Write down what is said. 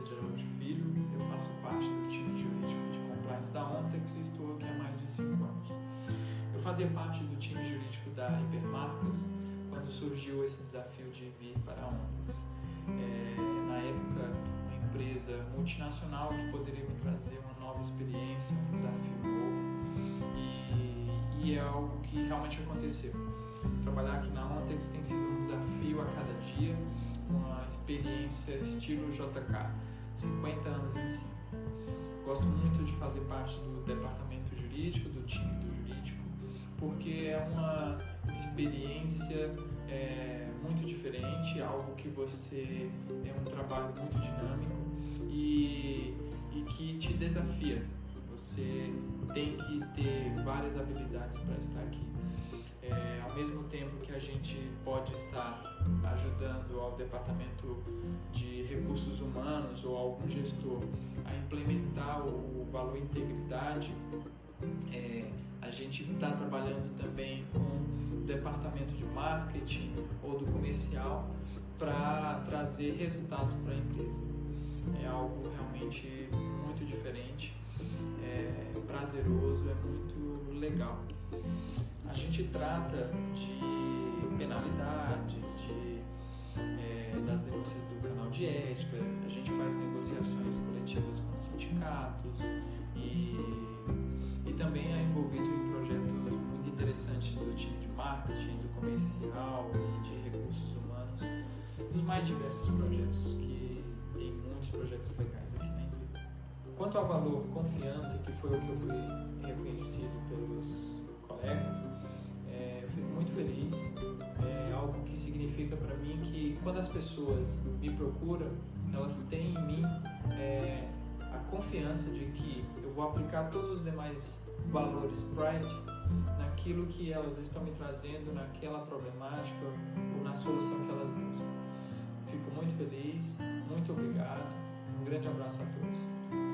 Garcia de Araújo Filho, eu faço parte do time jurídico de compliance da Ontex e estou aqui há mais de 5 anos. Eu fazia parte do time jurídico da Hipermarcas quando surgiu esse desafio de vir para a Ontex. Na época, uma empresa multinacional que poderia me trazer uma nova experiência, um desafio novo, e é algo que realmente aconteceu. Trabalhar aqui na Ontex tem sido um desafio a cada dia, uma experiência estilo JK, 50 anos em cima. Gosto muito de fazer parte do departamento jurídico, do time do jurídico, porque é uma experiência muito diferente, algo que você um trabalho muito dinâmico e que te desafia. Você tem que ter várias habilidades para estar aqui. Ao mesmo tempo que a gente pode estar ajudando ao departamento de recursos humanos ou algum gestor a implementar o valor integridade, a gente está trabalhando também com o departamento de marketing ou do comercial para trazer resultados para a empresa. É algo realmente muito diferente, prazeroso, muito legal. A gente trata de penalidades, das denúncias do canal de ética, a gente faz negociações coletivas com sindicatos e também é envolvido em projetos muito interessantes do time de marketing, do comercial e de recursos humanos, dos mais diversos projetos, que tem muitos projetos legais aqui na empresa. Quanto ao valor confiança, que foi o que eu fui reconhecido pelos colegas, fico muito feliz, algo que significa para mim que quando as pessoas me procuram, elas têm em mim a confiança de que eu vou aplicar todos os demais valores Pride naquilo que elas estão me trazendo, naquela problemática ou na solução que elas buscam. Fico muito feliz, muito obrigado, um grande abraço a todos.